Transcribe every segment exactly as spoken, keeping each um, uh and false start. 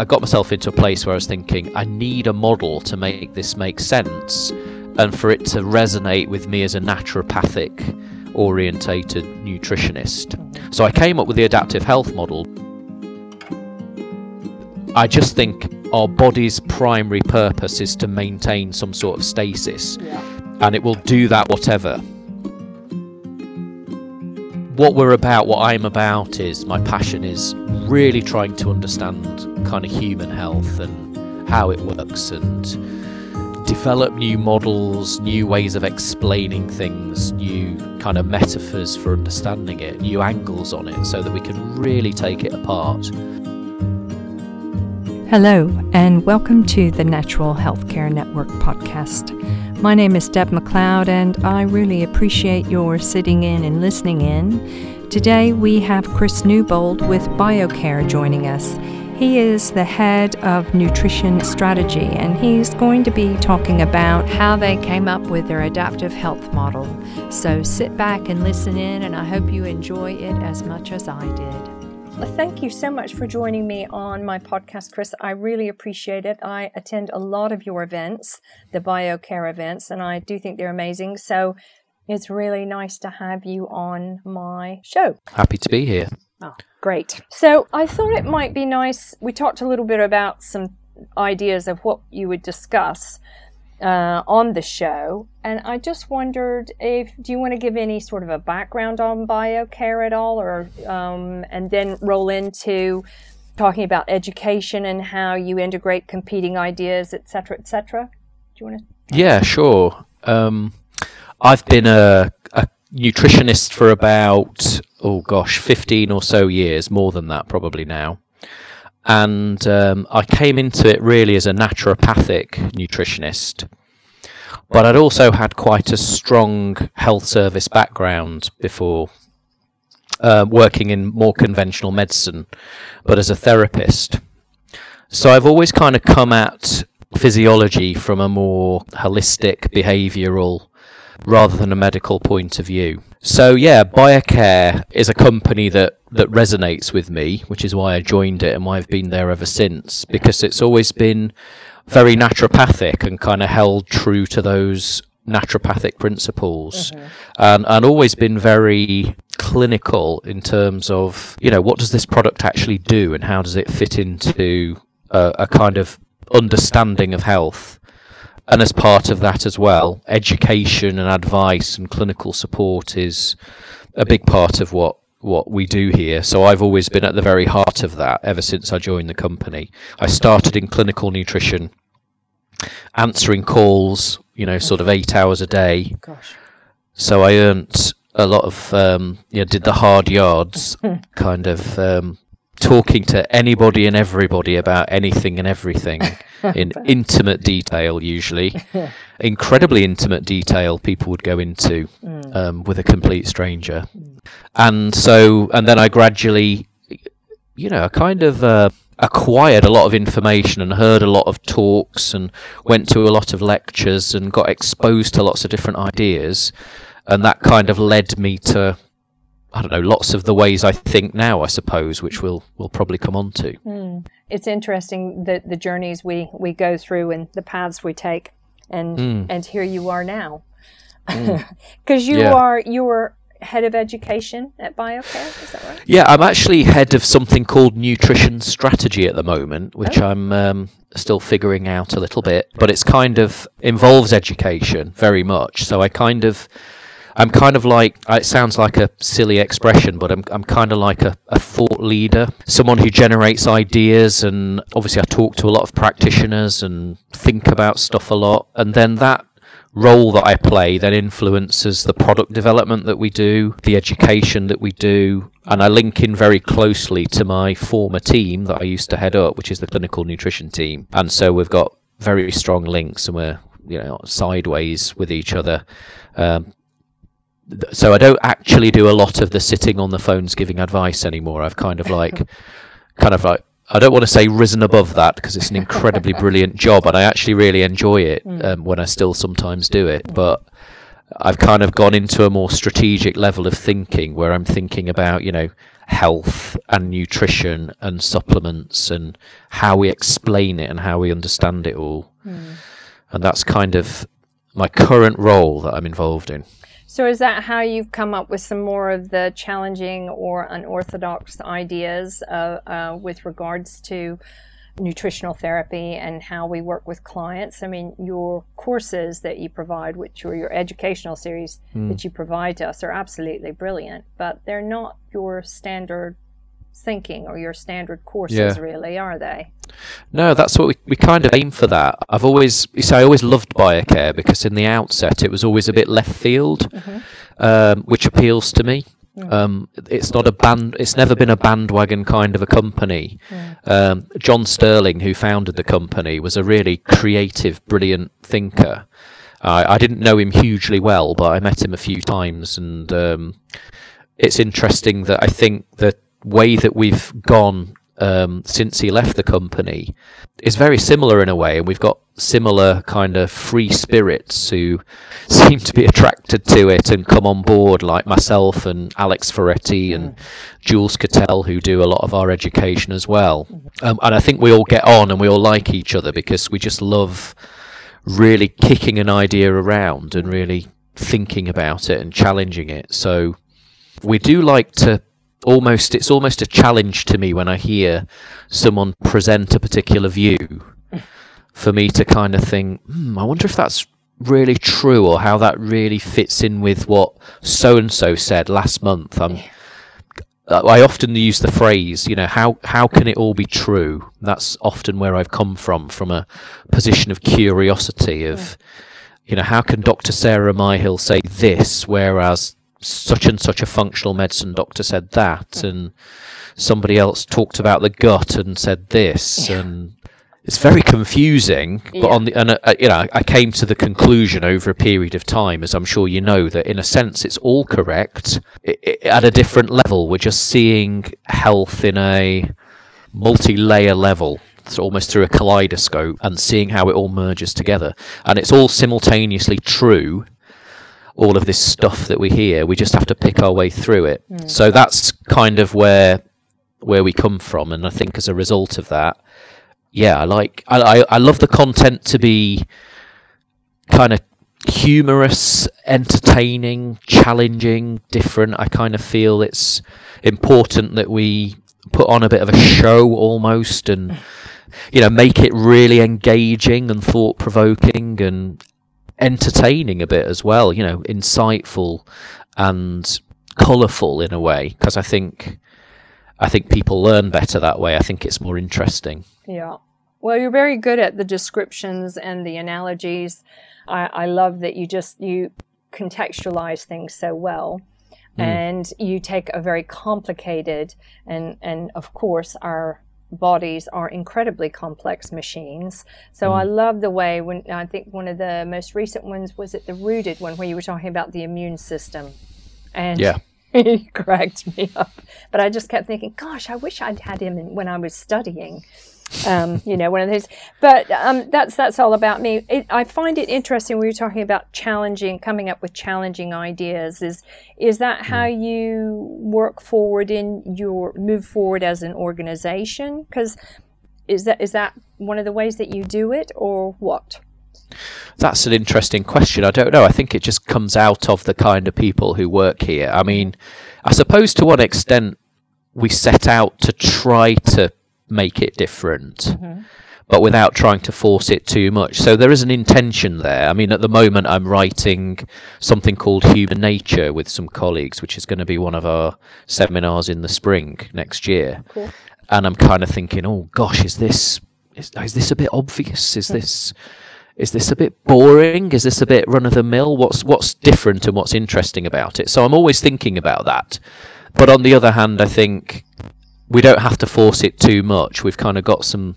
I got myself into a place where I was thinking, I need a model to make this make sense and for it to resonate with me as a naturopathic orientated nutritionist. So I came up with the adaptive health model. I just think our body's primary purpose is to maintain some sort of stasis, yeah. and it will do that whatever. What we're about, what I'm about, is my passion is really trying to understand kind of human health and how it works and develop new models, new ways of explaining things, new kind of metaphors for understanding it, new angles on it, so that we can really take it apart. Hello, and welcome to the Natural Healthcare Network podcast. My name is Deb MacLeod, and I really appreciate your sitting in and listening in. Today we have Chris Newbold with BioCare joining us. He is the head of nutrition strategy, and he's going to be talking about how they came up with their adaptive health model. So sit back and listen in, and I hope you enjoy it as much as I did. Thank you so much for joining me on my podcast, Chris. I really appreciate it. I attend a lot of your events, the BioCare events, and I do think they're amazing. So it's really nice to have you on my show. Happy to be here. Oh, great. So I thought it might be nice. We talked a little bit about some ideas of what you would discuss uh, on the show. And I just wondered if, do you want to give any sort of a background on BioCare at all, or um, and then roll into talking about education and how you integrate competing ideas, et cetera, et cetera? Do you want to? Yeah, sure. Um, I've been a, a nutritionist for about, oh gosh, fifteen or so years, more than that probably now. And um, I came into it really as a naturopathic nutritionist. But I'd also had quite a strong health service background before, uh, working in more conventional medicine, but as a therapist. So I've always kind of come at physiology from a more holistic, behavioural, rather than a medical point of view. So yeah, BioCare is a company that, that resonates with me, which is why I joined it and why I've been there ever since, because it's always been very naturopathic and kind of held true to those naturopathic principles, mm-hmm. and, and always been very clinical in terms of, you know, what does this product actually do and how does it fit into a, a kind of understanding of health. And as part of that as well, education and advice and clinical support is a big part of what what we do here. So I've always been at the very heart of that ever since I joined the company. I started in clinical nutrition, answering calls, you know, sort of eight hours a day. Gosh. So I earned a lot of, um, you know, did the hard yards, kind of um, talking to anybody and everybody about anything and everything in intimate detail, usually. Incredibly intimate detail people would go into mm. um, with a complete stranger. Mm. And so, and then I gradually, you know, I kind of uh, acquired a lot of information and heard a lot of talks and went to a lot of lectures and got exposed to lots of different ideas. And that kind of led me to, I don't know, lots of the ways I think now, I suppose, which we'll we'll probably come on to. Mm. It's interesting that the journeys we, we go through and the paths we take, and mm. and here you are now, because mm. you yeah. are you are head of education at BioCare, is that right? Yeah, I'm actually head of something called nutrition strategy at the moment, which oh. I'm um, still figuring out a little bit, but it's kind of involves education very much. So I kind of. I'm kind of like, it sounds like a silly expression, but I'm I'm kind of like a, a thought leader, someone who generates ideas, and obviously I talk to a lot of practitioners and think about stuff a lot, and then that role that I play then influences the product development that we do, the education that we do, and I link in very closely to my former team that I used to head up, which is the clinical nutrition team, and so we've got very strong links and we're, you know, sideways with each other. Um, So I don't actually do a lot of the sitting on the phones giving advice anymore. I've kind of like, kind of like, I don't want to say risen above that because it's an incredibly brilliant job and I actually really enjoy it um, when I still sometimes do it. But I've kind of gone into a more strategic level of thinking where I'm thinking about, you know, health and nutrition and supplements and how we explain it and how we understand it all. Mm. And that's kind of my current role that I'm involved in. So is that how you've come up with some more of the challenging or unorthodox ideas uh, uh, with regards to nutritional therapy and how we work with clients? I mean, your courses that you provide, which are your educational series mm. that you provide to us, are absolutely brilliant, but they're not your standard thinking or your standard courses, yeah. really, are they? No, that's what we, we kind of aim for that. I've always, you see, I always loved BioCare because in the outset it was always a bit left field, mm-hmm. um, which appeals to me. Mm. Um, it's not a band. It's never been a bandwagon kind of a company. Yeah. Um, John Sterling, who founded the company, was a really creative, brilliant thinker. Uh, I didn't know him hugely well, but I met him a few times, and um, it's interesting that I think the way that we've gone um, since he left the company is very similar in a way, and we've got similar kind of free spirits who seem to be attracted to it and come on board, like myself and Alex Ferretti and Jules Cattell, who do a lot of our education as well. Um, and I think we all get on and we all like each other because we just love really kicking an idea around and really thinking about it and challenging it. So we do like to almost, it's almost a challenge to me when I hear someone present a particular view, for me to kind of think, hmm, I wonder if that's really true or how that really fits in with what so-and-so said last month. I'm, I often use the phrase, you know, how, how can it all be true? That's often where I've come from, from a position of curiosity of, you know, how can Dr Sarah Myhill say this, whereas such and such a functional medicine doctor said that, and somebody else talked about the gut and said this, and it's very confusing, yeah. but on the and uh, you know, I came to the conclusion over a period of time, as I'm sure you know, that in a sense it's all correct it, it, at a different level. We're just seeing health in a multi-layer level, it's almost through a kaleidoscope, and seeing how it all merges together. And it's all simultaneously true. All of this stuff that we hear, we just have to pick our way through it. Mm. So that's kind of where where we come from, and I think as a result of that. Yeah, I like I, I love the content to be kind of humorous, entertaining, challenging, different. I kind of feel it's important that we put on a bit of a show almost, and you know, make it really engaging and thought provoking and entertaining a bit as well. You know, insightful and colourful in a way, because I think. I think people learn better that way. I think it's more interesting. Yeah. Well, you're very good at the descriptions and the analogies. I, I love that you just, you contextualize things so well. Mm. And you take a very complicated, and, and of course, our bodies are incredibly complex machines. So mm. I love the way, when I think one of the most recent ones, was it the Rooted one, where you were talking about the immune system? And yeah. He cracked me up, but I just kept thinking, gosh, I wish I'd had him in, when I was studying, um, you know, one of those. But um, that's that's all about me. It, I find it interesting. We were talking about challenging, coming up with challenging ideas. Is is that how you work forward in your move forward as an organization? Because is that is that one of the ways that you do it, or what? That's an interesting question. I don't know. I think it just comes out of the kind of people who work here. I mean, I suppose to what extent we set out to try to make it different, mm-hmm. but without trying to force it too much. So there is an intention there. I mean, at the moment, I'm writing something called Human Nature with some colleagues, which is going to be one of our seminars in the spring next year. Cool. And I'm kind of thinking, oh, gosh, is this is, is this a bit obvious? Is this... Is this a bit boring? Is this a bit run-of-the-mill? What's what's different and what's interesting about it? So I'm always thinking about that. But on the other hand, I think we don't have to force it too much. We've kind of got some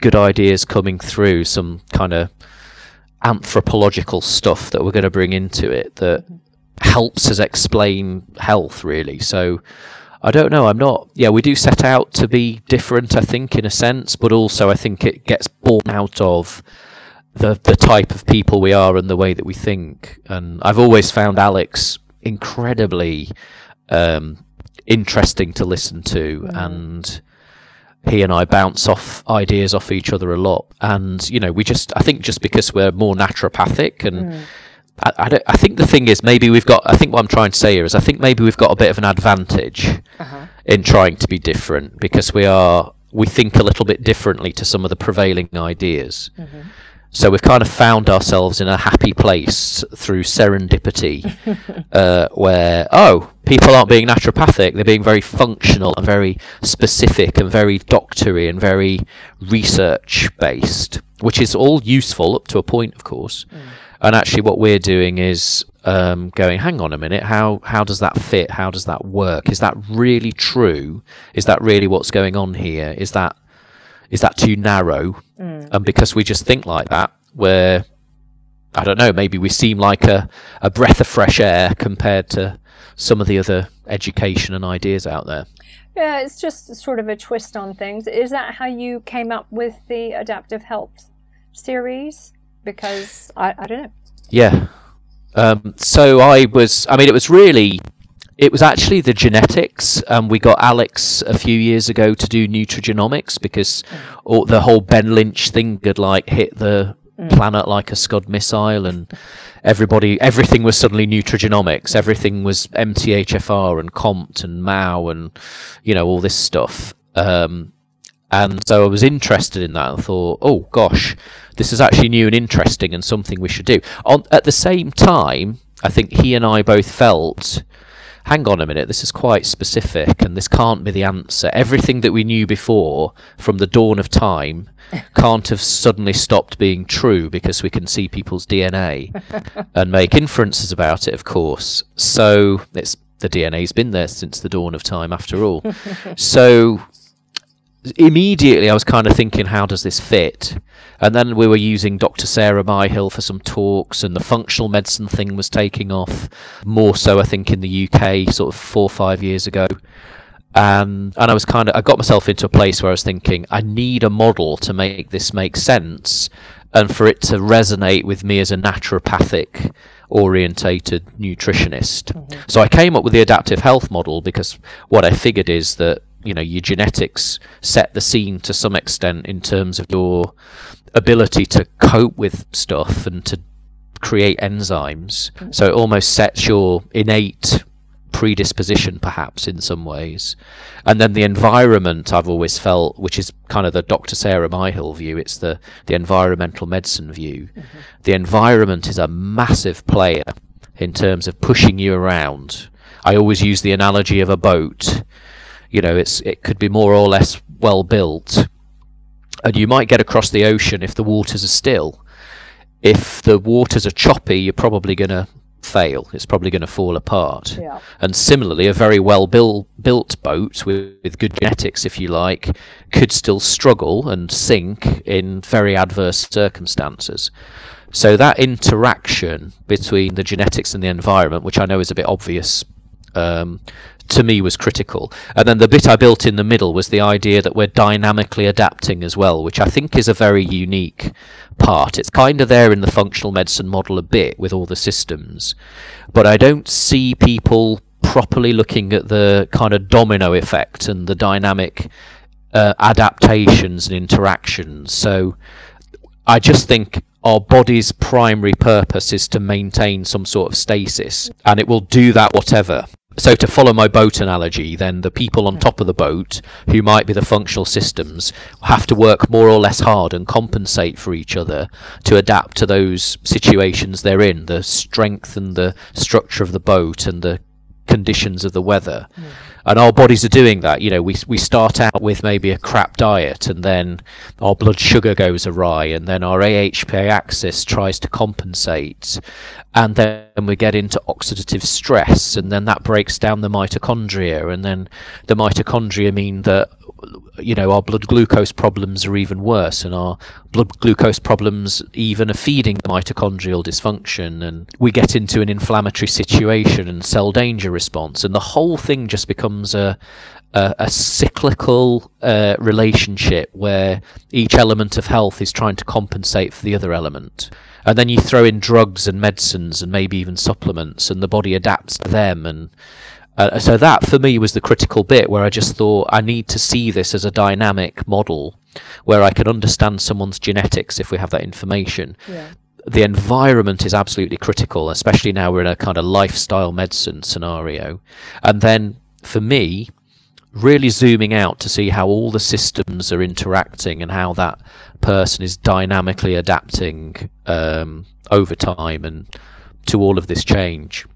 good ideas coming through, some kind of anthropological stuff that we're going to bring into it that helps us explain health, really. So I don't know. I'm not... Yeah, we do set out to be different, I think, in a sense, but also I think it gets born out of... The, the type of people we are and the way that we think. And I've always found Alex incredibly um, interesting to listen to, mm. and he and I bounce off ideas off each other a lot. And, you know, we just, I think just because we're more naturopathic and mm. I, I, don't, I think the thing is maybe we've got, I think what I'm trying to say here is I think maybe we've got a bit of an advantage uh-huh. in trying to be different, because we are, we think a little bit differently to some of the prevailing ideas. Mm-hmm. So we've kind of found ourselves in a happy place through serendipity, uh, where, oh, people aren't being naturopathic. They're being very functional and very specific and very doctory and very research-based, which is all useful up to a point, of course. Mm. And actually what we're doing is um, going, hang on a minute, how, how does that fit? How does that work? Is that really true? Is that really what's going on here? Is that... Is that too narrow? Mm. And because we just think like that, where, I don't know, maybe we seem like a, a breath of fresh air compared to some of the other education and ideas out there. Yeah, it's just sort of a twist on things. Is that how you came up with the Adaptive Health series? Because I, I don't know. Yeah. Um, so I was, I mean, it was really... It was actually the genetics, and um, we got Alex a few years ago to do nutrigenomics, because mm. all, the whole Ben Lynch thing had like hit the mm. planet like a Scud missile, and everybody, everything was suddenly nutrigenomics. Everything was M T H F R and C O M T and M A O and, you know, all this stuff. Um, and so I was interested in that and thought, oh gosh, this is actually new and interesting and something we should do. On, at the same time, I think he and I both felt... hang on a minute, this is quite specific and this can't be the answer. Everything that we knew before from the dawn of time can't have suddenly stopped being true, because we can see people's D N A and make inferences about it, of course. So it's the D N A's been there since the dawn of time after all. So immediately I was kind of thinking, how does this fit? And then we were using Dr Sarah Myhill for some talks, and the functional medicine thing was taking off more so, I think, in the U K sort of four or five years ago. And and I was kind of, I got myself into a place where I was thinking, I need a model to make this make sense and for it to resonate with me as a naturopathic orientated nutritionist. Mm-hmm. So I came up with the adaptive health model, because what I figured is that, you know, your genetics set the scene to some extent in terms of your ability to cope with stuff and to create enzymes. Mm-hmm. So it almost sets your innate predisposition, perhaps, in some ways. And then the environment, I've always felt, which is kind of the Doctor Sarah Myhill view, it's the, the environmental medicine view. Mm-hmm. The environment is a massive player in terms of pushing you around. I always use the analogy of a boat. You know, it's it could be more or less well built, and you might get across the ocean if the waters are still. If the waters are choppy, you're probably going to fail. It's probably going to fall apart. Yeah. And similarly, a very well built built boat with, with good genetics, if you like, could still struggle and sink in very adverse circumstances. So that interaction between the genetics and the environment, which I know is a bit obvious, Um, to me was critical. And then the bit I built in the middle was the idea that we're dynamically adapting as well, which I think is a very unique part. It's kind of there in the functional medicine model a bit with all the systems, but I don't see people properly looking at the kind of domino effect and the dynamic uh, adaptations and interactions. So I just think our body's primary purpose is to maintain some sort of stasis, and it will do that whatever. So to follow my boat analogy, then the people on top of the boat, who might be the functional systems, have to work more or less hard and compensate for each other to adapt to those situations they're in, the strength and the structure of the boat and the conditions of the weather. Mm. And our bodies are doing that. You know, we we start out with maybe a crap diet, and then our blood sugar goes awry, and then our H P A axis tries to compensate, and then we get into oxidative stress, and then that breaks down the mitochondria, and then the mitochondria mean that, you know, our blood glucose problems are even worse, and our blood glucose problems even are feeding the mitochondrial dysfunction, and we get into an inflammatory situation and cell danger response, and the whole thing just becomes A, a, a cyclical uh, relationship where each element of health is trying to compensate for the other element. And then you throw in drugs and medicines and maybe even supplements, and the body adapts to them, and Uh, so that for me was the critical bit where I just thought I need to see this as a dynamic model where I can understand someone's genetics if we have that information. Yeah. The environment is absolutely critical, especially now we're in a kind of lifestyle medicine scenario. And then for me, really zooming out to see how all the systems are interacting and how that person is dynamically adapting um, over time and to all of this change.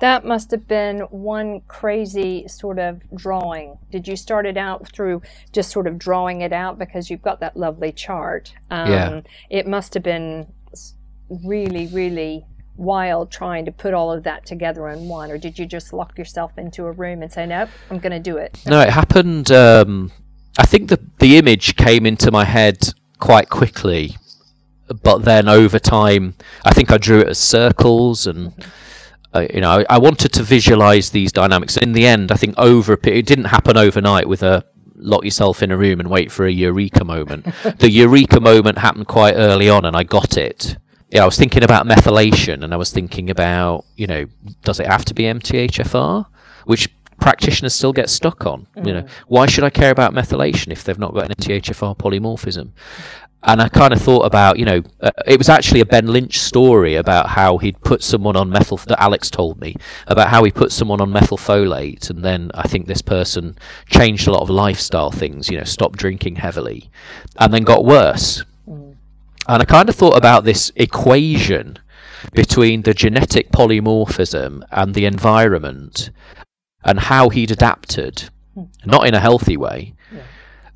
That must have been one crazy sort of drawing. Did you start it out through just sort of drawing it out because you've got that lovely chart? Um, yeah. It must have been really, really wild trying to put all of that together in one, or did you just lock yourself into a room and say, nope, I'm going to do it? No, it happened. Um, I think the, the image came into my head quite quickly, but then over time, I think I drew it as circles and... Mm-hmm. Uh, you know, I wanted to visualize these dynamics. In the end, I think over a period, it didn't happen overnight with a lock yourself in a room and wait for a eureka moment. The eureka moment happened quite early on, and I got it. Yeah, I was thinking about methylation, and I was thinking about, you know, does it have to be M T H F R, which practitioners still get stuck on? Mm-hmm. You know, why should I care about methylation if they've not got an M T H F R polymorphism? And I kind of thought about, you know, uh, it was actually a Ben Lynch story about how he'd put someone on methyl, that Alex told me, about how he put someone on methylfolate. And then I think this person changed a lot of lifestyle things, you know, stopped drinking heavily and then got worse. Mm. And I kind of thought about this equation between the genetic polymorphism and the environment and how he'd adapted, mm. not in a healthy way. Yeah.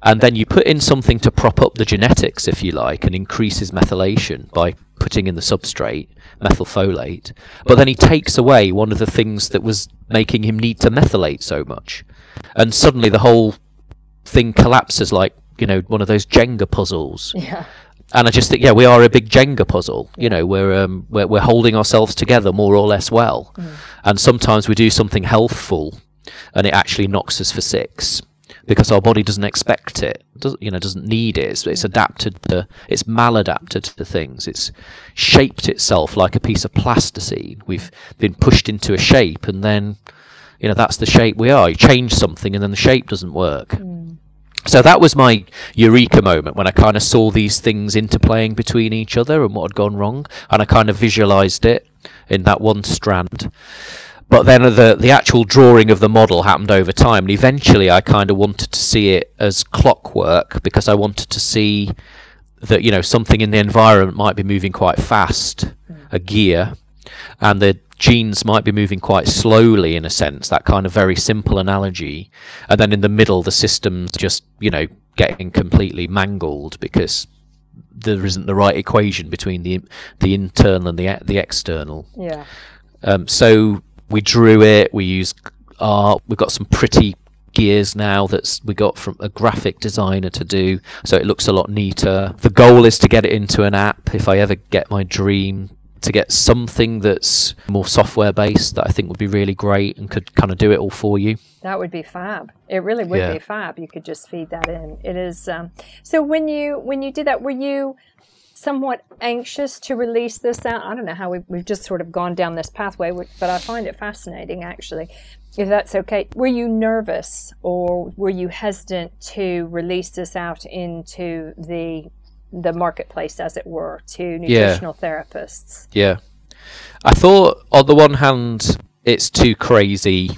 And then you put in something to prop up the genetics, if you like, and increases methylation by putting in the substrate, methylfolate. But then he takes away one of the things that was making him need to methylate so much. And suddenly the whole thing collapses like, you know, one of those Jenga puzzles. Yeah. And I just think, yeah, we are a big Jenga puzzle. You know, we're um, we're, we're holding ourselves together more or less well. Mm. And sometimes we do something healthful and it actually knocks us for six, because our body doesn't expect it, doesn't, you know, doesn't need it. It's, it's adapted to, it's maladapted to things. It's shaped itself like a piece of plasticine. We've been pushed into a shape, and then, you know, that's the shape we are. You change something, and then the shape doesn't work. Mm. So that was my eureka moment when I kind of saw these things interplaying between each other and what had gone wrong, and I kind of visualized it in that one strand. But then the the actual drawing of the model happened over time, and eventually I kind of wanted to see it as clockwork because I wanted to see that, you know, something in the environment might be moving quite fast, a gear, and the genes might be moving quite slowly in a sense, that kind of very simple analogy. And then in the middle, the system's just, you know, getting completely mangled because there isn't the right equation between the the internal and the the external. Yeah. Um, so... We drew it, we used art, we've got some pretty gears now that we got from a graphic designer to do, so it looks a lot neater. The goal is to get it into an app, if I ever get my dream, to get something that's more software-based that I think would be really great and could kind of do it all for you. That would be fab. It really would yeah. be fab. You could just feed that in. It is. Um... So when you when you did that, were you... somewhat anxious to release this out? I don't know how we've, we've just sort of gone down this pathway, but I find it fascinating, actually, if that's okay. Were you nervous or were you hesitant to release this out into the the marketplace, as it were, to nutritional yeah. therapists? Yeah. I thought, on the one hand, it's too crazy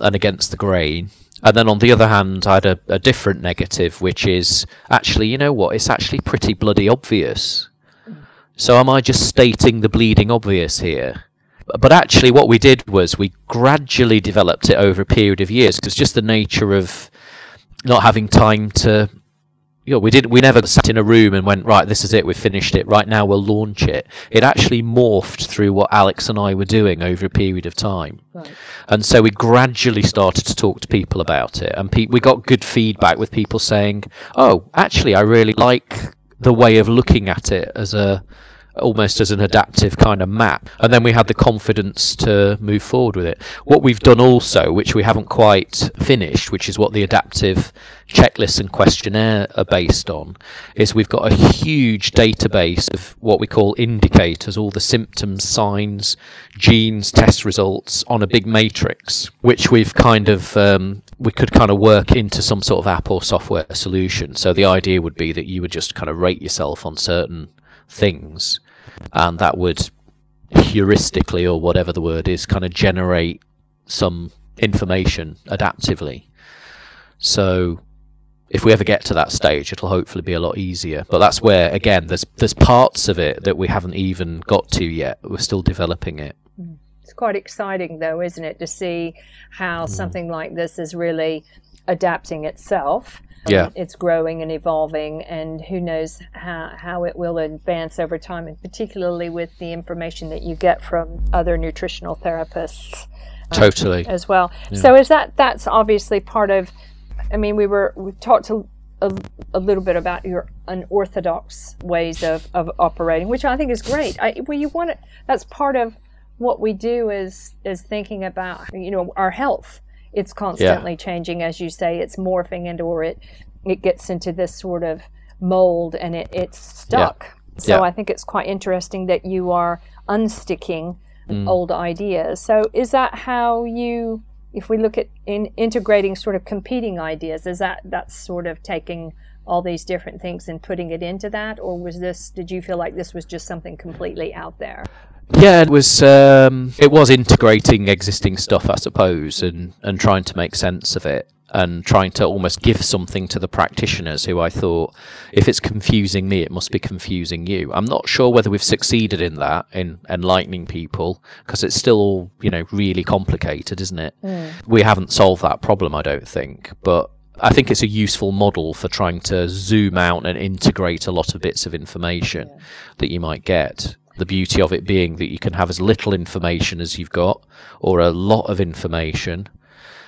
and against the grain. And then on the other hand, I had a, a different negative, which is actually, you know what, it's actually pretty bloody obvious. So am I just stating the bleeding obvious here? But actually what we did was we gradually developed it over a period of years, because just the nature of not having time to... You know, we did. We never sat in a room and went, right, this is it, we've finished it, right now we'll launch it. It actually morphed through what Alex and I were doing over a period of time. Right. And so we gradually started to talk to people about it. And pe- we got good feedback with people saying, oh, actually, I really like the way of looking at it as a almost as an adaptive kind of map, and then we had the confidence to move forward with it. What we've done also, which we haven't quite finished, which is what the adaptive checklists and questionnaire are based on, is we've got a huge database of what we call indicators, all the symptoms, signs, genes, test results on a big matrix, which we've kind of um, we could kind of work into some sort of app or software solution. So the idea would be that you would just kind of rate yourself on certain things, and that would heuristically, or whatever the word is, kind of generate some information adaptively. So if we ever get to that stage, it'll hopefully be a lot easier. But that's where, again, there's there's parts of it that we haven't even got to yet. We're still developing it. It's quite exciting though, isn't it, to see how mm. something like this is really adapting itself. Yeah. It's growing and evolving, and who knows how, how it will advance over time, and particularly with the information that you get from other nutritional therapists. Um, totally. As well. Yeah. So is that, that's obviously part of, I mean, we were, we've talked a, a, a little bit about your unorthodox ways of, of operating, which I think is great. I, well, you want it, that's part of what we do is, is thinking about, you know, our health. It's constantly yeah. changing, as you say. It's morphing into, or it, it gets into this sort of mold, and it, it's stuck. Yeah. So yeah. I think it's quite interesting that you are unsticking mm. old ideas. So is that how you, if we look at in integrating sort of competing ideas, is that that's sort of taking all these different things and putting it into that? Or was this, did you feel like this was just something completely out there? Yeah, it was um, it was integrating existing stuff, I suppose, and, and trying to make sense of it, and trying to almost give something to the practitioners who I thought, if it's confusing me, it must be confusing you. I'm not sure whether we've succeeded in that, in enlightening people, because it's still, you know, really complicated, isn't it? Mm. We haven't solved that problem, I don't think, but I think it's a useful model for trying to zoom out and integrate a lot of bits of information yeah. that you might get. The beauty of it being that you can have as little information as you've got, or a lot of information.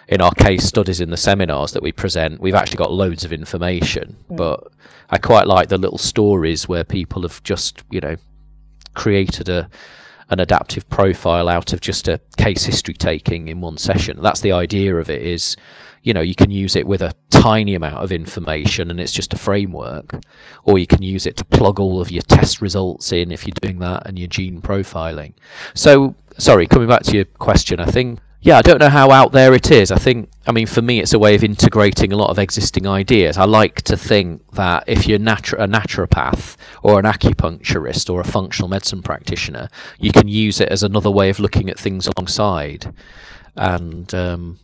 In our case studies in the seminars that we present, we've actually got loads of information, mm. but I quite like the little stories where people have just, you know, created a an adaptive profile out of just a case history taking in one session. That's the idea of it, is, you know, you can use it with a tiny amount of information and it's just a framework, or you can use it to plug all of your test results in if you're doing that, and your gene profiling. So, sorry, coming back to your question, I think, yeah, I don't know how out there it is. I think, I mean, for me, it's a way of integrating a lot of existing ideas. I like to think that if you're natu- a naturopath or an acupuncturist or a functional medicine practitioner, you can use it as another way of looking at things alongside. And, um,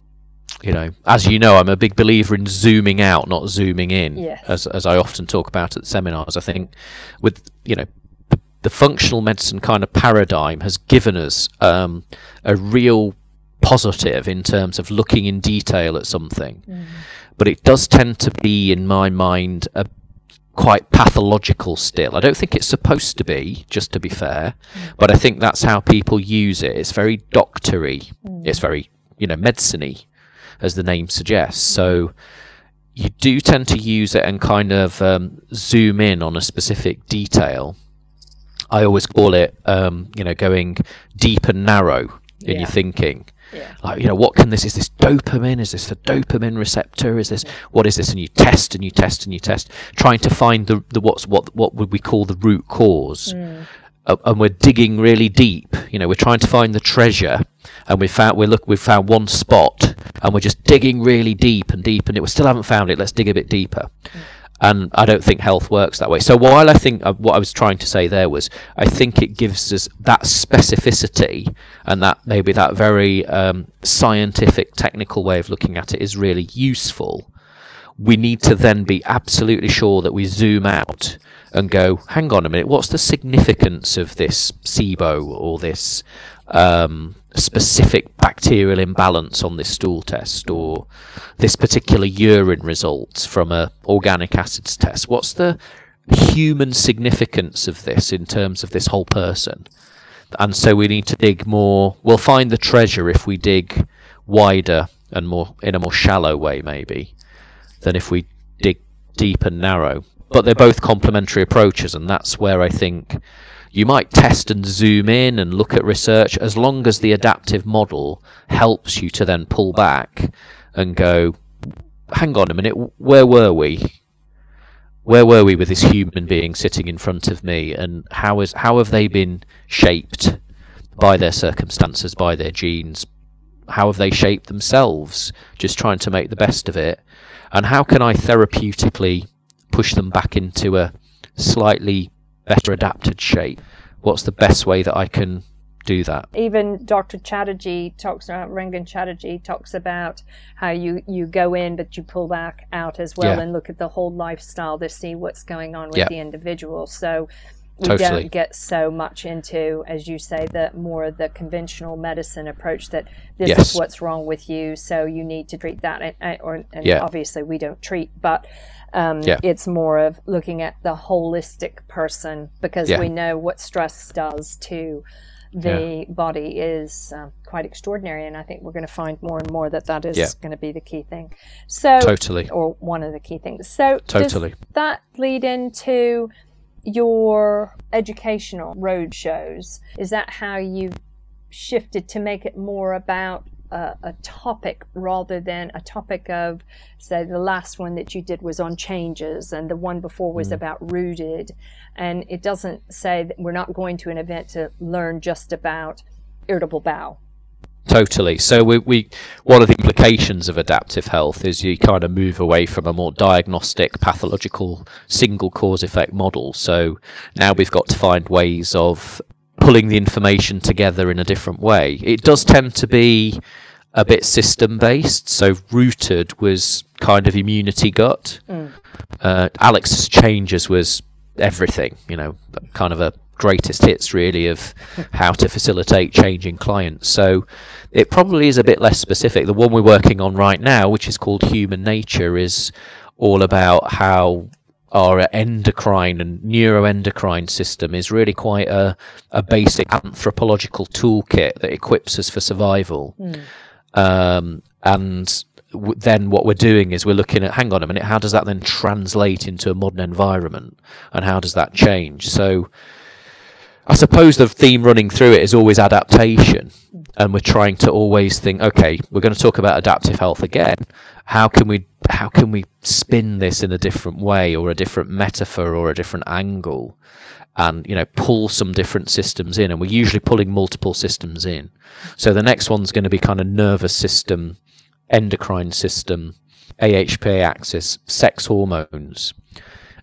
you know, as you know, I'm a big believer in zooming out, not zooming in, yes. as as I often talk about at seminars. I think with, you know, the, the functional medicine kind of paradigm has given us um, a real positive in terms of looking in detail at something, mm. but it does tend to be, in my mind, a quite pathological still. I don't think it's supposed to be, just to be fair, mm. but I think that's how people use it. It's very doctory, mm. it's very, you know, medicine-y, as the name suggests. So you do tend to use it and kind of um, zoom in on a specific detail. I always call it, um, you know, going deep and narrow in yeah. your thinking. Yeah. Like, you know, what can this, is this dopamine? Is this a dopamine receptor? Is this, what is this? And you test and you test and you test, trying to find the, the what's, what, what would we call the root cause? Mm. Uh, and we're digging really deep. You know, we're trying to find the treasure, and we found, we look, we've found one spot, and we're just digging really deep and deep, and it, we still haven't found it. Let's dig a bit deeper. Mm. And I don't think health works that way. So while I think uh, what I was trying to say there was, I think it gives us that specificity, and that maybe that very um, scientific, technical way of looking at it is really useful. We need to then be absolutely sure that we zoom out and go, hang on a minute, what's the significance of this SIBO or this um, specific bacterial imbalance on this stool test, or this particular urine results from a organic acids test? What's the human significance of this in terms of this whole person? And so we need to dig more. We'll find the treasure if we dig wider and more in a more shallow way, maybe, than if we dig deep and narrow. But they're both complementary approaches, and that's where I think You might test and zoom in and look at research, as long as the adaptive model helps you to then pull back and go, hang on a minute, where were we? Where were we with this human being sitting in front of me, and how is how have they been shaped by their circumstances, by their genes? How have they shaped themselves? Just trying to make the best of it. And how can I therapeutically push them back into a slightly better adapted shape? What's the best way that I can do that? Even Doctor Chatterjee talks about, Rangan Chatterjee talks about how you, you go in but you pull back out as well, yeah. and look at the whole lifestyle to see what's going on with yeah. the individual. So we totally. don't get so much into, as you say, the more the conventional medicine approach that this yes. is what's wrong with you, so you need to treat that. And, and, or, and yeah. obviously we don't treat, but um, yeah. it's more of looking at the holistic person, because yeah. we know what stress does to the yeah. body is um, quite extraordinary, and I think we're going to find more and more that that is yeah. going to be the key thing. So totally, or one of the key things. So totally, does that lead into your educational road shows? Is that how you shifted to make it more about a, a topic rather than a topic of, say, the last one that you did was on changes, and the one before was mm. about rooted, and it doesn't say that we're not going to an event to learn just about irritable bowel? Totally. So we, we, one of the implications of adaptive health is you kind of move away from a more diagnostic, pathological, single cause-effect model. So now we've got to find ways of pulling the information together in a different way. It does tend to be a bit system-based. So rooted was kind of immunity gut. Mm. Uh, Alex's changes was everything, you know, kind of a greatest hits really of how to facilitate changing clients. So it probably is a bit less specific. The one we're working on right now, which is called Human Nature, is all about how our endocrine and neuroendocrine system is really quite a, a basic anthropological toolkit that equips us for survival. Mm. Um, and w- then what we're doing is we're looking at, hang on a minute, how does that then translate into a modern environment, and how does that change? So I suppose the theme running through it is always adaptation, and we're trying to always think, okay, we're going to talk about adaptive health again. How can we how can we spin this in a different way, or a different metaphor, or a different angle, and, you know, pull some different systems in? And we're usually pulling multiple systems in. So the next one's going to be kind of nervous system, endocrine system, H P A axis, sex hormones,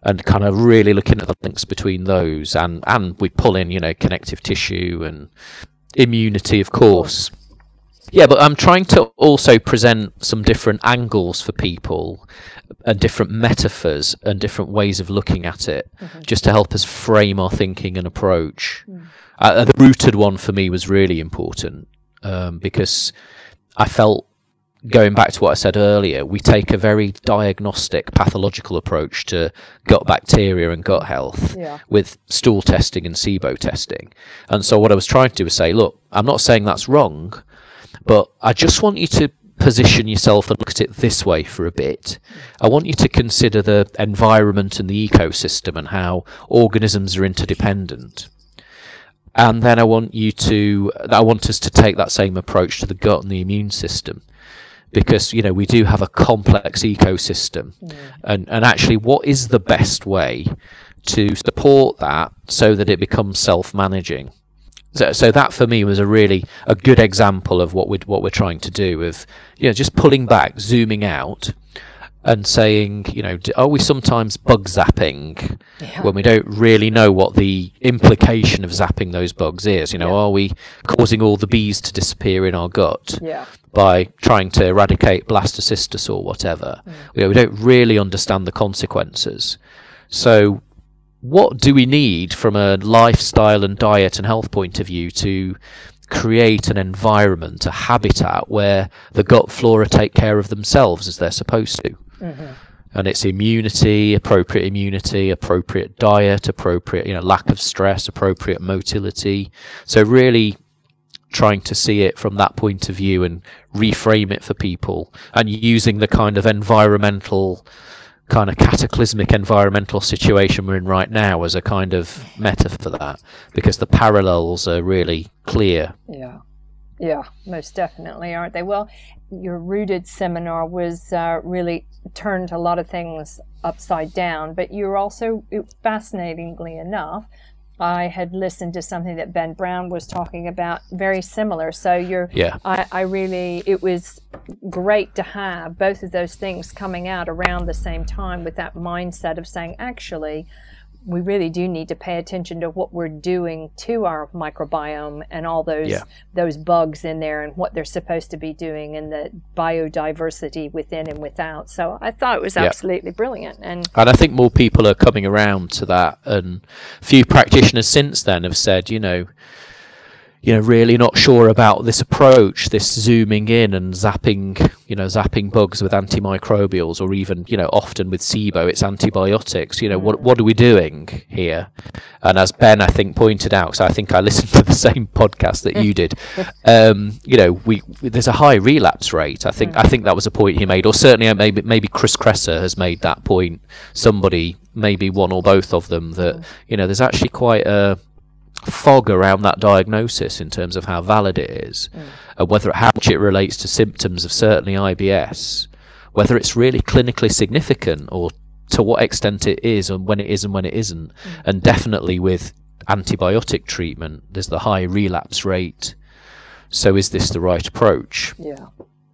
and kind of really looking at the links between those, and, and we pull in, you know, connective tissue and immunity, of course. Yeah, but I'm trying to also present some different angles for people, and different metaphors and different ways of looking at it, mm-hmm. just to help us frame our thinking and approach. Mm. Uh, the rooted one for me was really important, um, because I felt, going back to what I said earlier, we take a very diagnostic, pathological approach to gut bacteria and gut health yeah. with stool testing and SIBO testing. And so what I was trying to do was say, look, I'm not saying that's wrong, but I just want you to position yourself and look at it this way for a bit. I want you to consider the environment and the ecosystem and how organisms are interdependent. And then I want you to, I want us to take that same approach to the gut and the immune system, because, you know, we do have a complex ecosystem, mm. and, and actually what is the best way to support that so that it becomes self-managing? So, so that for me was a really a good example of what we'd, what we're trying to do, of, you know, just pulling back, zooming out, and saying, you know, are we sometimes bug zapping yeah. when we don't really know what the implication of zapping those bugs is? You know, yeah. are we causing all the bees to disappear in our gut yeah. by trying to eradicate blastocystis or whatever? Mm. You know, we don't really understand the consequences. So what do we need from a lifestyle and diet and health point of view to create an environment, a habitat where the gut flora take care of themselves as they're supposed to? Mm-hmm. And it's immunity, appropriate immunity, appropriate diet, appropriate, you know, lack of stress, appropriate motility. So really trying to see it from that point of view and reframe it for people, and using the kind of environmental kind of cataclysmic environmental situation we're in right now as a kind of meta for that, because the parallels are really clear. Yeah, yeah, most definitely, aren't they? Well, your Rooted seminar was uh, really turned a lot of things upside down, but you're also, fascinatingly enough, I had listened to something that Ben Brown was talking about, very similar. So you're, yeah. I, I really, it was great to have both of those things coming out around the same time with that mindset of saying, actually, we really do need to pay attention to what we're doing to our microbiome and all those yeah. those bugs in there and what they're supposed to be doing and the biodiversity within and without. So I thought it was absolutely yeah. brilliant. And and I think more people are coming around to that. And a few practitioners since then have said, you know, you know, really not sure about this approach, this zooming in and zapping, you know, zapping bugs with antimicrobials, or even, you know, often with SIBO, it's antibiotics. You know, what what are we doing here? And as Ben, I think, pointed out, so I think I listened to the same podcast that you did. Um, you know, we there's a high relapse rate. I think I think that was a point he made, or certainly maybe maybe Chris Kresser has made that point. Somebody, maybe one or both of them, that you know, there's actually quite a fog around that diagnosis in terms of how valid it is, mm. and whether how much it relates to symptoms of certainly I B S, whether it's really clinically significant, or to what extent it is, and when it is and when it isn't. Mm. And definitely with antibiotic treatment, there's the high relapse rate. So is this the right approach? Yeah,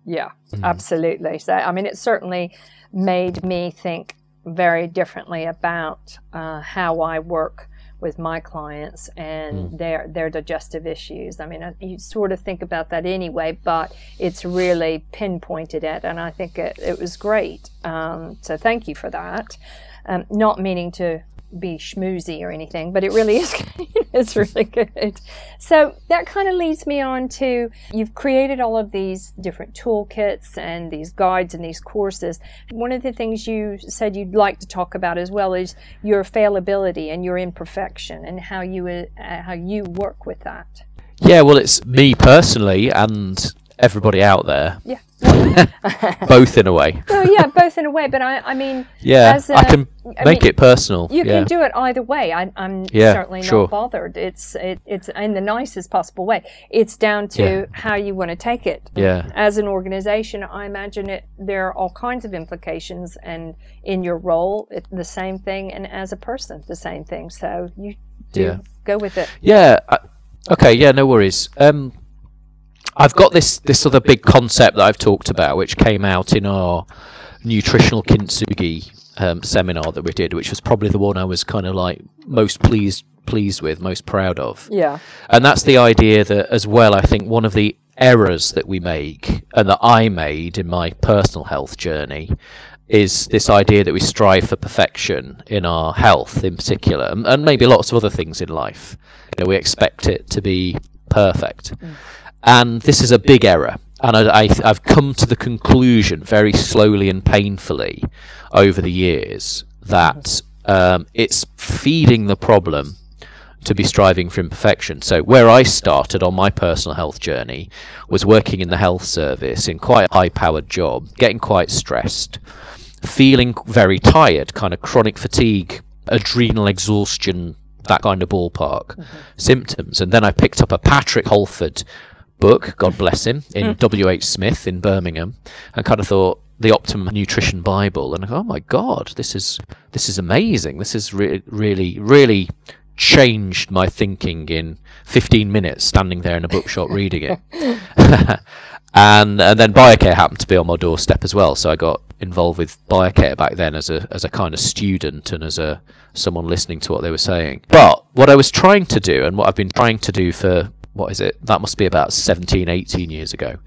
yeah, mm. absolutely. So I mean, it certainly made me think very differently about uh, how I work with my clients and mm. their their digestive issues. I mean, you sort of think about that anyway, but it's really pinpointed it, and I think it, it was great. Um, so thank you for that. Um, not meaning to be schmoozy or anything, but it really is it's really good. So that kind of leads me on to, you've created all of these different toolkits and these guides and these courses. One of the things you said you'd like to talk about as well is your fallibility and your imperfection and how you uh, how you work with that. Yeah, well, it's me personally and everybody out there. Yeah. Both in a way. Well, yeah, both in a way. But I, I mean, yeah, as a, I can make I mean, it personal. You yeah. can do it either way. I, I'm yeah, certainly not sure. bothered. It's it, it's in the nicest possible way. It's down to yeah. how you want to take it. Yeah. As an organization, I imagine it. There are all kinds of implications, and in your role, it, the same thing, and as a person, the same thing. So you do yeah. go with it. Yeah. I, okay. Yeah. No worries. Um. I've got this, this other big concept that I've talked about, which came out in our nutritional kintsugi um, seminar that we did, which was probably the one I was kind of like most pleased pleased with, most proud of. Yeah. And that's the idea that as well, I think one of the errors that we make, and that I made in my personal health journey, is this idea that we strive for perfection in our health in particular, and, and maybe lots of other things in life. You know, we expect it to be perfect. Mm. And this is a big error, and I, I, I've come to the conclusion very slowly and painfully over the years that um, it's feeding the problem to be striving for imperfection. So where I started on my personal health journey was working in the health service in quite a high-powered job, getting quite stressed, feeling very tired, kind of chronic fatigue, adrenal exhaustion, that kind of ballpark mm-hmm. symptoms. And then I picked up a Patrick Holford book, God bless him, in mm. W H Smith in Birmingham, and kind of thought, the Optimum Nutrition Bible, and I go, oh my God, this is this is amazing. This has re- really, really changed my thinking in fifteen minutes, standing there in a bookshop reading it. And and then BioCare happened to be on my doorstep as well, so I got involved with BioCare back then as a as a kind of student and as a someone listening to what they were saying. But what I was trying to do, and what I've been trying to do for what is it? That must be about seventeen, eighteen years ago,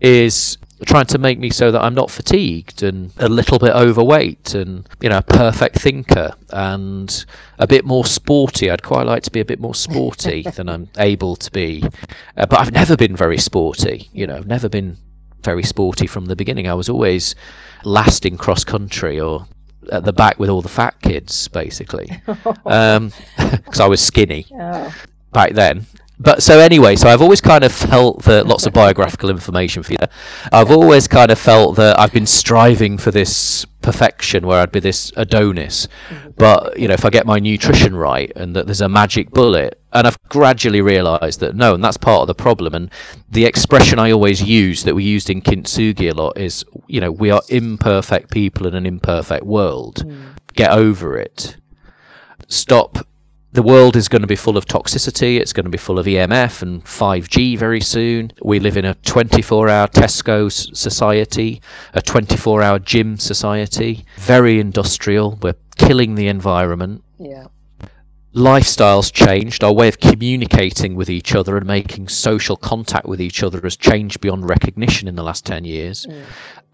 is trying to make me so that I'm not fatigued and a little bit overweight and, you know, a perfect thinker and a bit more sporty. I'd quite like to be a bit more sporty than I'm able to be. Uh, but I've never been very sporty. You know, I've never been very sporty from the beginning. I was always last in cross country or at the back with all the fat kids, basically, because um, I was skinny oh. back then. But so anyway, so I've always kind of felt that lots of biographical information for you. I've always kind of felt that I've been striving for this perfection where I'd be this Adonis. But, you know, if I get my nutrition right and that there's a magic bullet, and I've gradually realized that no, and that's part of the problem. And the expression I always use that we used in Kintsugi a lot is, you know, we are imperfect people in an imperfect world. Mm. Get over it. Stop. The world is going to be full of toxicity. It's going to be full of E M F and five G very soon. We live in a twenty-four hour Tesco society, a twenty-four hour gym society, very industrial. We're killing the environment. Yeah. Lifestyles changed. Our way of communicating with each other and making social contact with each other has changed beyond recognition in the last ten years. Mm.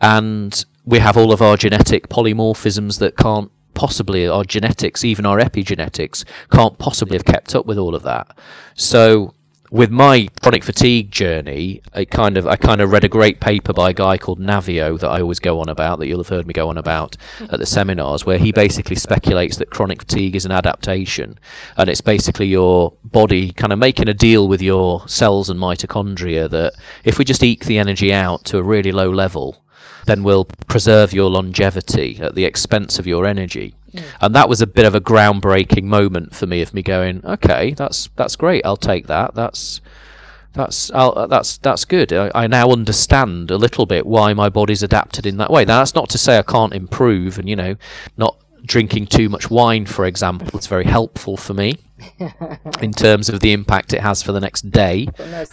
And we have all of our genetic polymorphisms that can't possibly, our genetics, even our epigenetics, can't possibly have kept up with all of that. So with my chronic fatigue journey, I kind of I kind of read a great paper by a guy called Navio that I always go on about, that you'll have heard me go on about at the seminars, where he basically speculates that chronic fatigue is an adaptation, and it's basically your body kind of making a deal with your cells and mitochondria that if we just eke the energy out to a really low level, then we'll preserve your longevity at the expense of your energy. Mm. And that was a bit of a groundbreaking moment for me, of me going, okay, that's that's great. I'll take that. That's that's I'll, that's that's good. I, I now understand a little bit why my body's adapted in that way. Now, that's not to say I can't improve, and, you know, not drinking too much wine, for example, is very helpful for me in terms of the impact it has for the next day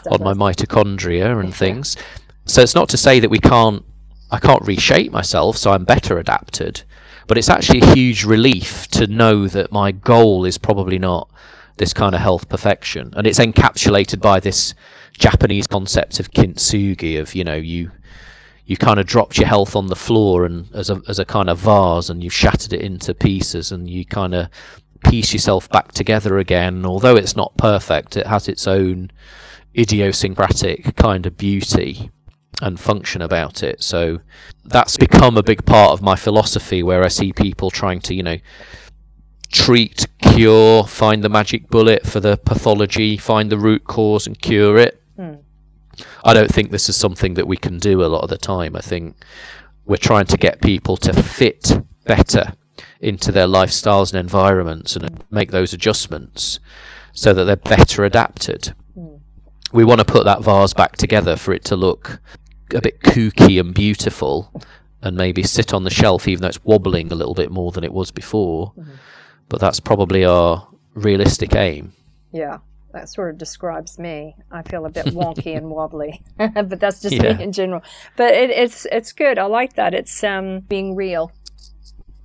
on my mitochondria and things. So it's not to say that we can't, I can't reshape myself, so I'm better adapted. But it's actually a huge relief to know that my goal is probably not this kind of health perfection. And it's encapsulated by this Japanese concept of kintsugi, of, you know, you you kind of dropped your health on the floor and as a as a kind of vase, and you shattered it into pieces, and you kind of piece yourself back together again. Although it's not perfect, it has its own idiosyncratic kind of beauty and function about it. So that's become a big part of my philosophy, where I see people trying to, you know, treat, cure, find the magic bullet for the pathology, find the root cause and cure it. Mm. I don't think this is something that we can do a lot of the time. I think we're trying to get people to fit better into their lifestyles and environments and mm. make those adjustments so that they're better adapted. Mm. We want to put that vase back together for it to look a bit kooky and beautiful, and maybe sit on the shelf, even though it's wobbling a little bit more than it was before. Mm-hmm. But that's probably our realistic aim. Yeah, that sort of describes me. I feel a bit wonky and wobbly, but that's just yeah. me in general. But it, it's it's good. I like that. It's um, being real.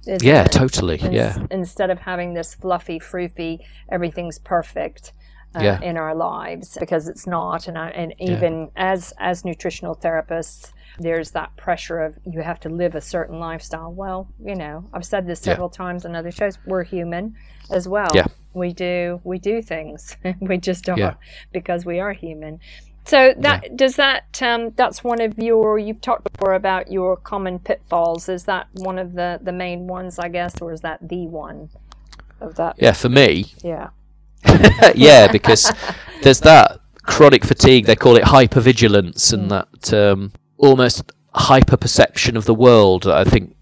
Yeah, it? totally. In- yeah. Instead of having this fluffy, froofy, everything's perfect. Uh, yeah. in our lives, because it's not. And I, and even yeah. as as nutritional therapists, there's that pressure of you have to live a certain lifestyle. Well, you know, I've said this several yeah. times on other shows, we're human as well. Yeah. We do we do things. We just are yeah. because we are human. So that yeah. does that um, that's one of your, you've talked before about your common pitfalls. Is that one of the, the main ones, I guess, or is that the one of that? Yeah, for me. Yeah. Yeah, because there's that chronic fatigue, they call it hypervigilance, and that um, almost hyperperception of the world that I think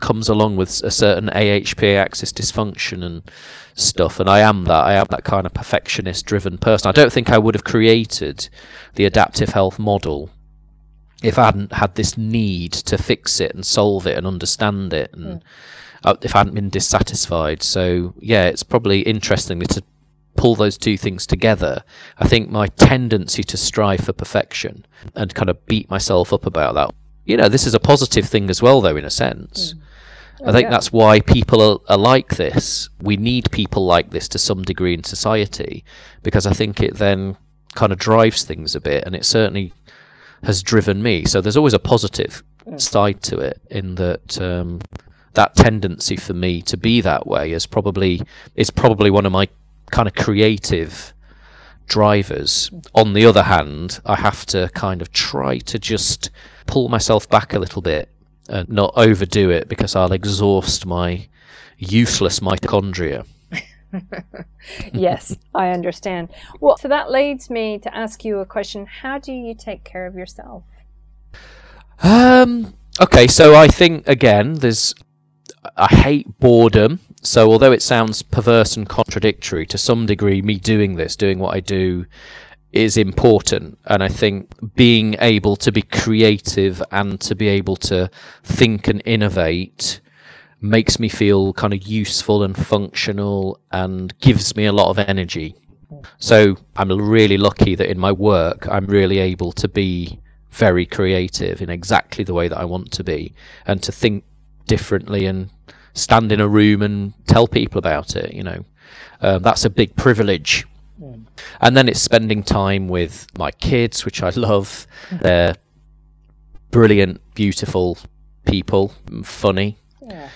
comes along with a certain H P A axis dysfunction and stuff. And I am that. I am that kind of perfectionist-driven person. I don't think I would have created the adaptive health model if I hadn't had this need to fix it and solve it and understand it, and mm. if I hadn't been dissatisfied. So, yeah, it's probably interesting to pull those two things together. I think my tendency to strive for perfection and kind of beat myself up about that, you know, this is a positive thing as well, though, in a sense. Mm. I think yeah. that's why people are, are like this. We need people like this to some degree in society, because I think it then kind of drives things a bit, and it certainly has driven me. So there's always a positive mm. side to it, in that um, that tendency for me to be that way is probably is probably one of my kind of creative drivers. On the other hand, I have to kind of try to just pull myself back a little bit and not overdo it, because I'll exhaust my useless mitochondria. Yes, I understand. Well, so that leads me to ask you a question. How do you take care of yourself? Um. Okay, so I think, again, there's... I hate boredom. So although it sounds perverse and contradictory, to some degree, me doing this, doing what I do, is important. And I think being able to be creative and to be able to think and innovate makes me feel kind of useful and functional and gives me a lot of energy. So I'm really lucky that in my work, I'm really able to be very creative in exactly the way that I want to be and to think differently and stand in a room and tell people about it. You know, um, that's a big privilege. Mm. And then it's spending time with my kids, which I love. Mm-hmm. They're brilliant, beautiful people, funny. Yeah.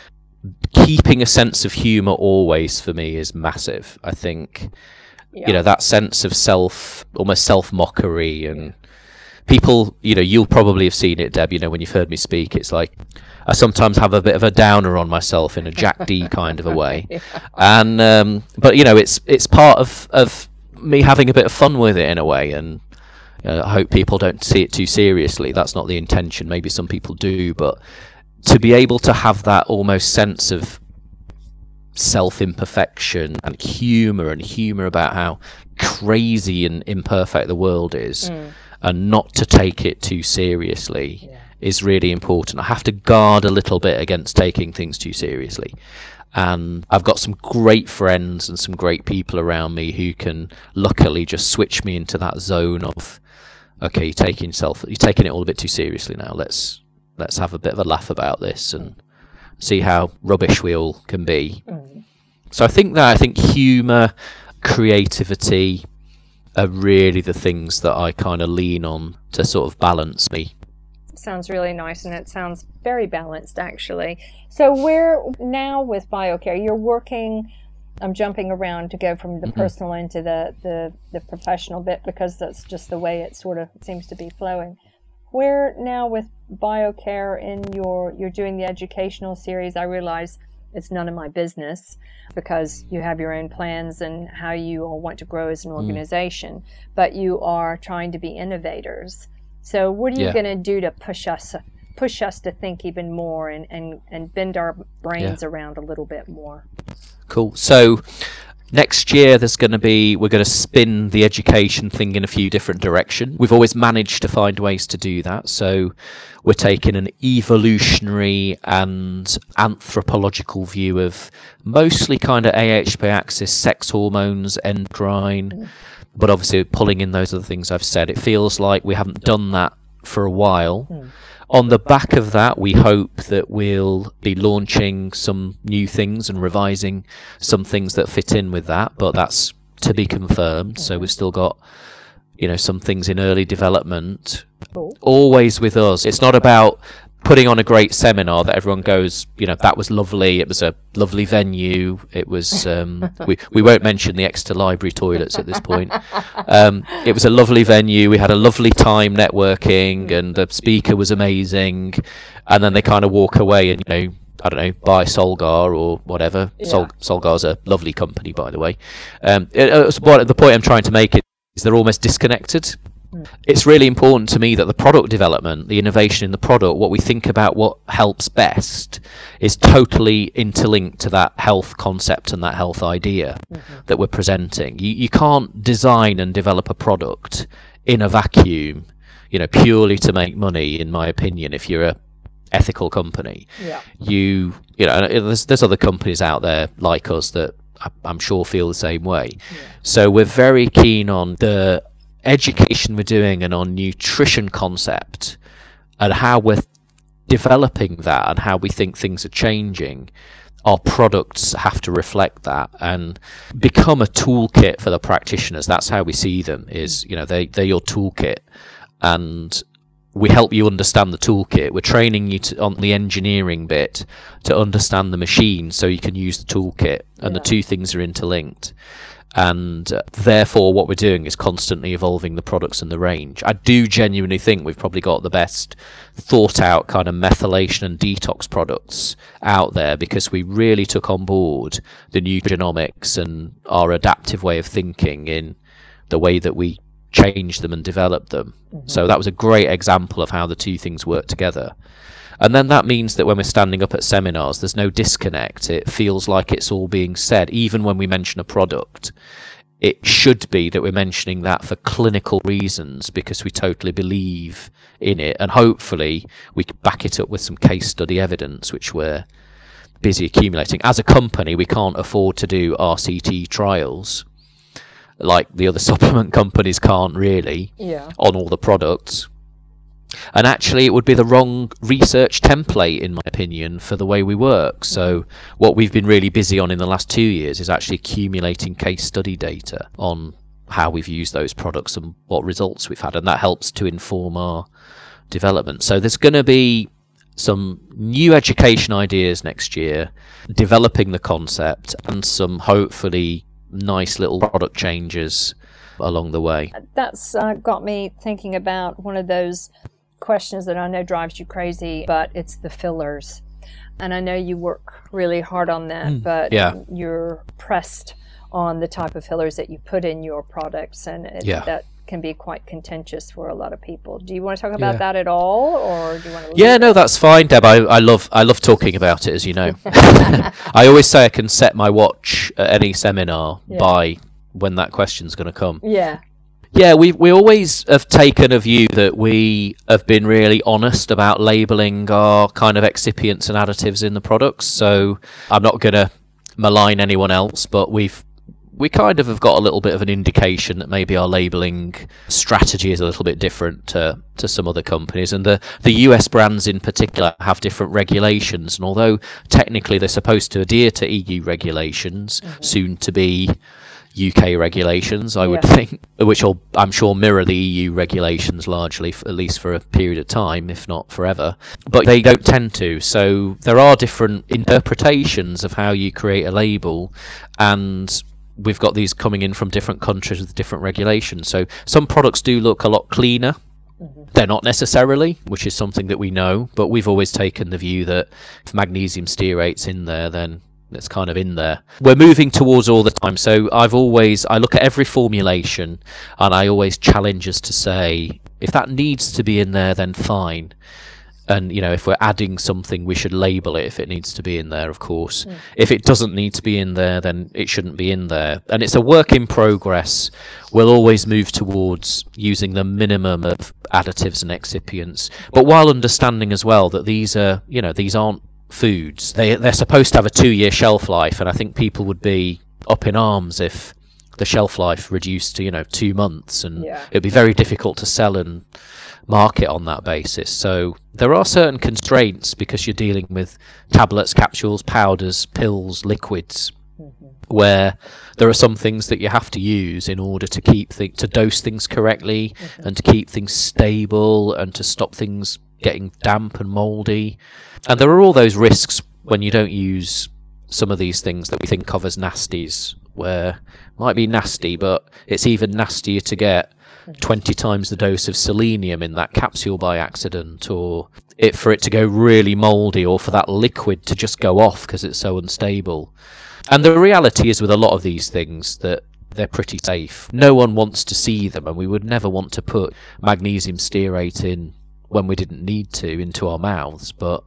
Keeping a sense of humour always for me is massive. I think, yeah. you know, that sense of self, almost self-mockery and... Yeah. People, you know, you'll probably have seen it, Deb, you know, when you've heard me speak, it's like I sometimes have a bit of a downer on myself in a Jack D kind of a way. Yeah. And, um, but, you know, it's it's part of, of me having a bit of fun with it in a way. And you know, I hope people don't see it too seriously. That's not the intention. Maybe some people do. But to be able to have that almost sense of self-imperfection and humour and humour about how crazy and imperfect the world is. Mm. And not to take it too seriously yeah. is really important. I have to guard a little bit against taking things too seriously. And I've got some great friends and some great people around me who can luckily just switch me into that zone of, okay, you're taking yourself, you're taking it all a bit too seriously now. Let's let's have a bit of a laugh about this and see how rubbish we all can be. Mm. So I think that I think humour, creativity, are really the things that I kind of lean on to sort of balance me. Sounds really nice, and it sounds very balanced, actually. So we're now with BioCare. You're working, I'm jumping around to go from the mm-hmm. personal into the, the, the professional bit because that's just the way it sort of seems to be flowing. We're now with BioCare in your, you're doing the educational series. I realize it's none of my business because you have your own plans and how you all want to grow as an organization, mm. but you are trying to be innovators. So what are you yeah. going to do to push us push us to think even more and, and, and bend our brains yeah. around a little bit more? Cool. So next year there's going to be, we're going to spin the education thing in a few different directions. We've always managed to find ways to do that. So we're taking an evolutionary and anthropological view of mostly kind of H P A axis, sex hormones, endocrine, mm. but obviously pulling in those other things I've said. It feels like we haven't done that for a while. Mm. On the back of that, we hope that we'll be launching some new things and revising some things that fit in with that, but that's to be confirmed. So we've still got, you know, some things in early development. Cool. Always with us, it's not about putting on a great seminar that everyone goes, you know, that was lovely, it was a lovely venue, it was um we, we won't mention the extra library toilets at this point, um it was a lovely venue, we had a lovely time networking and the speaker was amazing, and then they kind of walk away and, you know, I don't know, buy Solgar or whatever. yeah. Sol- Solgar's a lovely company, by the way. um it, it what, the point I'm trying to make is they're almost disconnected. It's really important to me that the product development, the innovation in the product, what we think about what helps best is totally interlinked to that health concept and that health idea mm-hmm. that we're presenting. You, you can't design and develop a product in a vacuum, you know, purely to make money, in my opinion, if you're a ethical company. Yeah. You, you know, there's, there's other companies out there like us that I, I'm sure feel the same way. Yeah. So we're very keen on the education we're doing and on nutrition concept and how we're developing that and how we think things are changing. Our products have to reflect that and become a toolkit for the practitioners. That's how we see them, is, you know, they, they're your toolkit, and we help you understand the toolkit. We're training you to, on the engineering bit to understand the machine so you can use the toolkit. And yeah. the two things are interlinked. And uh, therefore, what we're doing is constantly evolving the products and the range. I do genuinely think we've probably got the best thought out kind of methylation and detox products out there, because we really took on board the new genomics and our adaptive way of thinking in the way that we change them and develop them. Mm-hmm. So that was a great example of how the two things work together. And then that means that when we're standing up at seminars, there's no disconnect. It feels like it's all being said. Even when we mention a product, it should be that we're mentioning that for clinical reasons, because we totally believe in it. And hopefully we can back it up with some case study evidence, which we're busy accumulating. As a company, we can't afford to do R C T trials like the other supplement companies can't really yeah. on all the products. And actually, it would be the wrong research template, in my opinion, for the way we work. So what we've been really busy on in the last two years is actually accumulating case study data on how we've used those products and what results we've had. And that helps to inform our development. So there's going to be some new education ideas next year, developing the concept, and some hopefully nice little product changes along the way. That's uh, got me thinking about one of those questions that I know drives you crazy, but it's the fillers. And I know you work really hard on that, mm, but yeah. you're pressed on the type of fillers that you put in your products, and it, yeah. that can be quite contentious for a lot of people. Do you want to talk about yeah. that at all, or do you want to? Yeah, no, that's fine, Deb. I, I love I love talking about it, as you know. I always say I can set my watch at any seminar yeah. by when that question's going to come. Yeah. Yeah, we we always have taken a view that we have been really honest about labelling our kind of excipients and additives in the products. So I'm not going to malign anyone else, but we've we kind of have got a little bit of an indication that maybe our labelling strategy is a little bit different to, to some other companies. And the, the U S brands in particular have different regulations. And although technically they're supposed to adhere to E U regulations, mm-hmm. soon to be U K regulations, I yeah. would think, which will, I'm sure, mirror the E U regulations largely, for, at least for a period of time, if not forever. But they don't tend to. So there are different interpretations of how you create a label, and we've got these coming in from different countries with different regulations. So some products do look a lot cleaner. Mm-hmm. They're not necessarily, which is something that we know, but we've always taken the view that if magnesium stearate's in there, then that's kind of in there. We're moving towards all the time. So I've always, I look at every formulation and I always challenge us to say, if that needs to be in there, then fine. And, you know, if we're adding something, we should label it if it needs to be in there, of course. Mm. If it doesn't need to be in there, then it shouldn't be in there. And it's a work in progress. We'll always move towards using the minimum of additives and excipients, but while understanding as well that these are, you know, these aren't foods. They, they're supposed to have a two-year shelf life, and I think people would be up in arms if the shelf life reduced to, you know, two months, and yeah. it'd be very difficult to sell and market on that basis. So there are certain constraints because you're dealing with tablets, capsules, powders, pills, liquids, mm-hmm. where there are some things that you have to use in order to keep th- to dose things correctly, mm-hmm. and to keep things stable and to stop things getting damp and mouldy. And there are all those risks when you don't use some of these things that we think of as nasties, where it might be nasty, but it's even nastier to get twenty times the dose of selenium in that capsule by accident, or it for it to go really mouldy, or for that liquid to just go off because it's so unstable. And the reality is, with a lot of these things, that they're pretty safe. No one wants to see them, and we would never want to put magnesium stearate in when we didn't need to into our mouths, but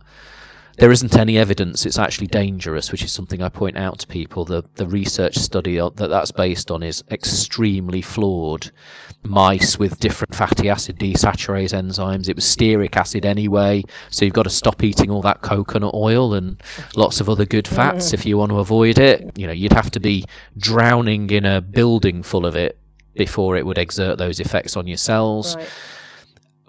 there isn't any evidence it's actually dangerous, which is something I point out to people. The the research study that that's based on is extremely flawed. Mice with different fatty acid desaturase enzymes. It was stearic acid anyway, so you've got to stop eating all that coconut oil and lots of other good fats if you want to avoid it. You know, you'd have to be drowning in a building full of it before it would exert those effects on your cells. Right.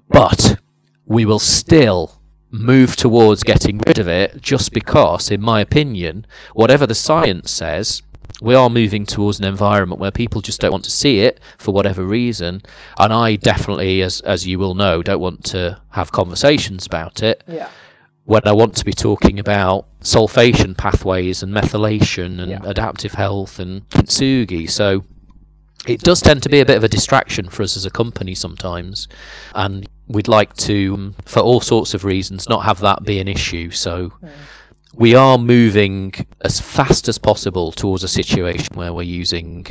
But we will still move towards getting rid of it, just because, in my opinion, whatever the science says, we are moving towards an environment where people just don't want to see it for whatever reason. And I definitely, as as you will know, don't want to have conversations about it. Yeah. When I want to be talking about sulfation pathways and methylation and yeah. adaptive health and kintsugi. So it does tend to be a bit of a distraction for us as a company sometimes. And we'd like to, for all sorts of reasons, not have that be an issue. So... Mm. We are moving as fast as possible towards a situation where we're using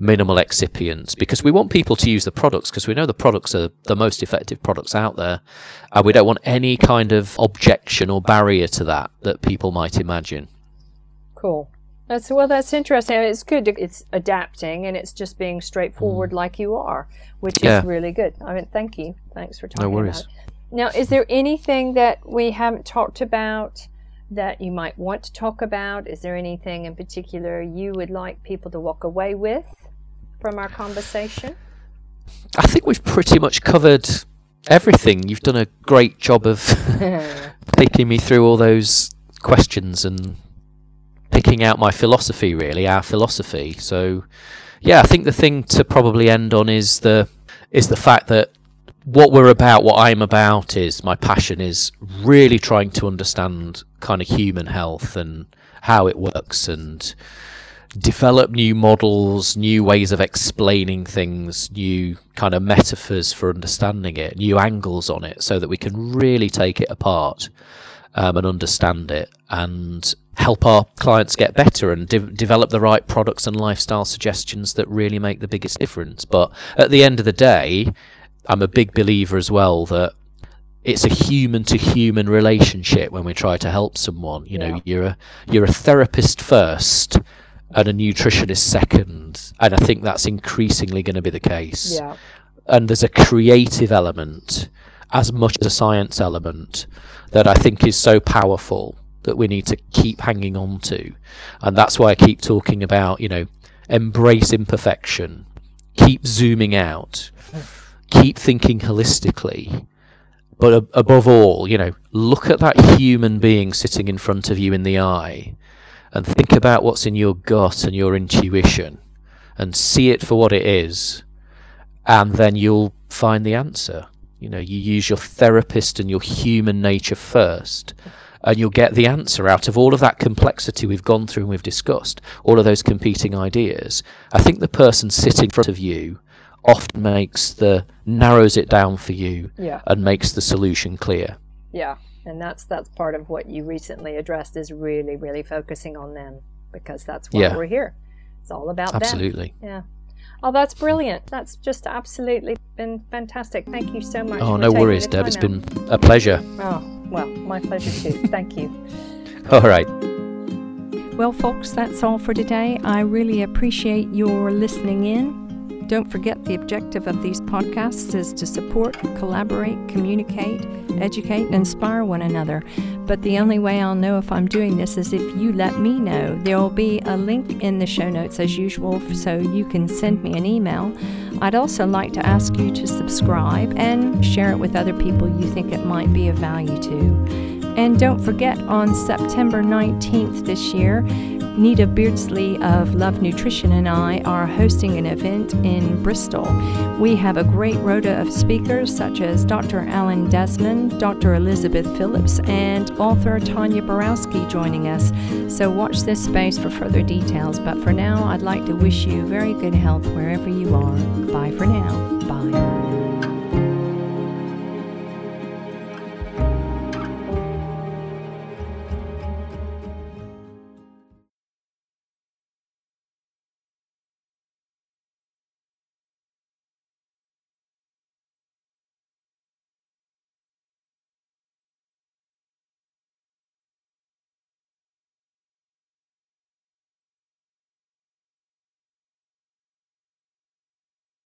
minimal excipients, because we want people to use the products, because we know the products are the most effective products out there, and we don't want any kind of objection or barrier to that that people might imagine. Cool. That's, well, that's interesting. It's good. It's adapting, and it's just being straightforward mm. like you are, which yeah. is really good. I mean, thank you. Thanks for talking about it. No worries. Now, is there anything that we haven't talked about that you might want to talk about? Is there anything in particular you would like people to walk away with from our conversation? I think we've pretty much covered everything. You've done a great job of taking me through all those questions and picking out my philosophy, really, our philosophy. So, yeah, I think the thing to probably end on is the is the fact that what we're about, what I'm about, is my passion is really trying to understand kind of human health and how it works and develop new models, new ways of explaining things, new kind of metaphors for understanding it, new angles on it, so that we can really take it apart um, and understand it and help our clients get better and de- develop the right products and lifestyle suggestions that really make the biggest difference. But at the end of the day, I'm a big believer as well that it's a human-to-human relationship when we try to help someone. You yeah. know, you're a you're a therapist first and a nutritionist second, and I think that's increasingly going to be the case. Yeah. And there's a creative element as much as a science element that I think is so powerful that we need to keep hanging on to, and that's why I keep talking about, you know, embrace imperfection, keep zooming out. Keep thinking holistically, but ab- above all, you know, look at that human being sitting in front of you in the eye and think about what's in your gut and your intuition and see it for what it is, and then you'll find the answer. You know, you use your therapist and your human nature first, and you'll get the answer out of all of that complexity we've gone through and we've discussed, all of those competing ideas. I think the person sitting in front of you often makes the narrows it down for you yeah. and makes the solution clear. Yeah, and that's that's part of what you recently addressed, is really, really focusing on them, because that's why yeah. we're here. It's all about absolutely. Them. Yeah. Oh, that's brilliant. That's just absolutely been fantastic. Thank you so much. Oh, for no worries, Deb. It's out. Been a pleasure. Oh, well, my pleasure too. Thank you. All right. Well, folks, that's all for today. I really appreciate your listening in. Don't forget, the objective of these podcasts is to support, collaborate, communicate, educate, and inspire one another. But the only way I'll know if I'm doing this is if you let me know. There will be a link in the show notes as usual, so you can send me an email. I'd also like to ask you to subscribe and share it with other people you think it might be of value to. And don't forget, on September nineteenth this year, Nita Beardsley of Love Nutrition and I are hosting an event in Bristol. We have a great rota of speakers such as Dr Alan Desmond, Dr Elizabeth Phillips, and author Tanya Borowski joining us. So watch this space for further details. But for now, I'd like to wish you very good health wherever you are. Bye for now. Bye.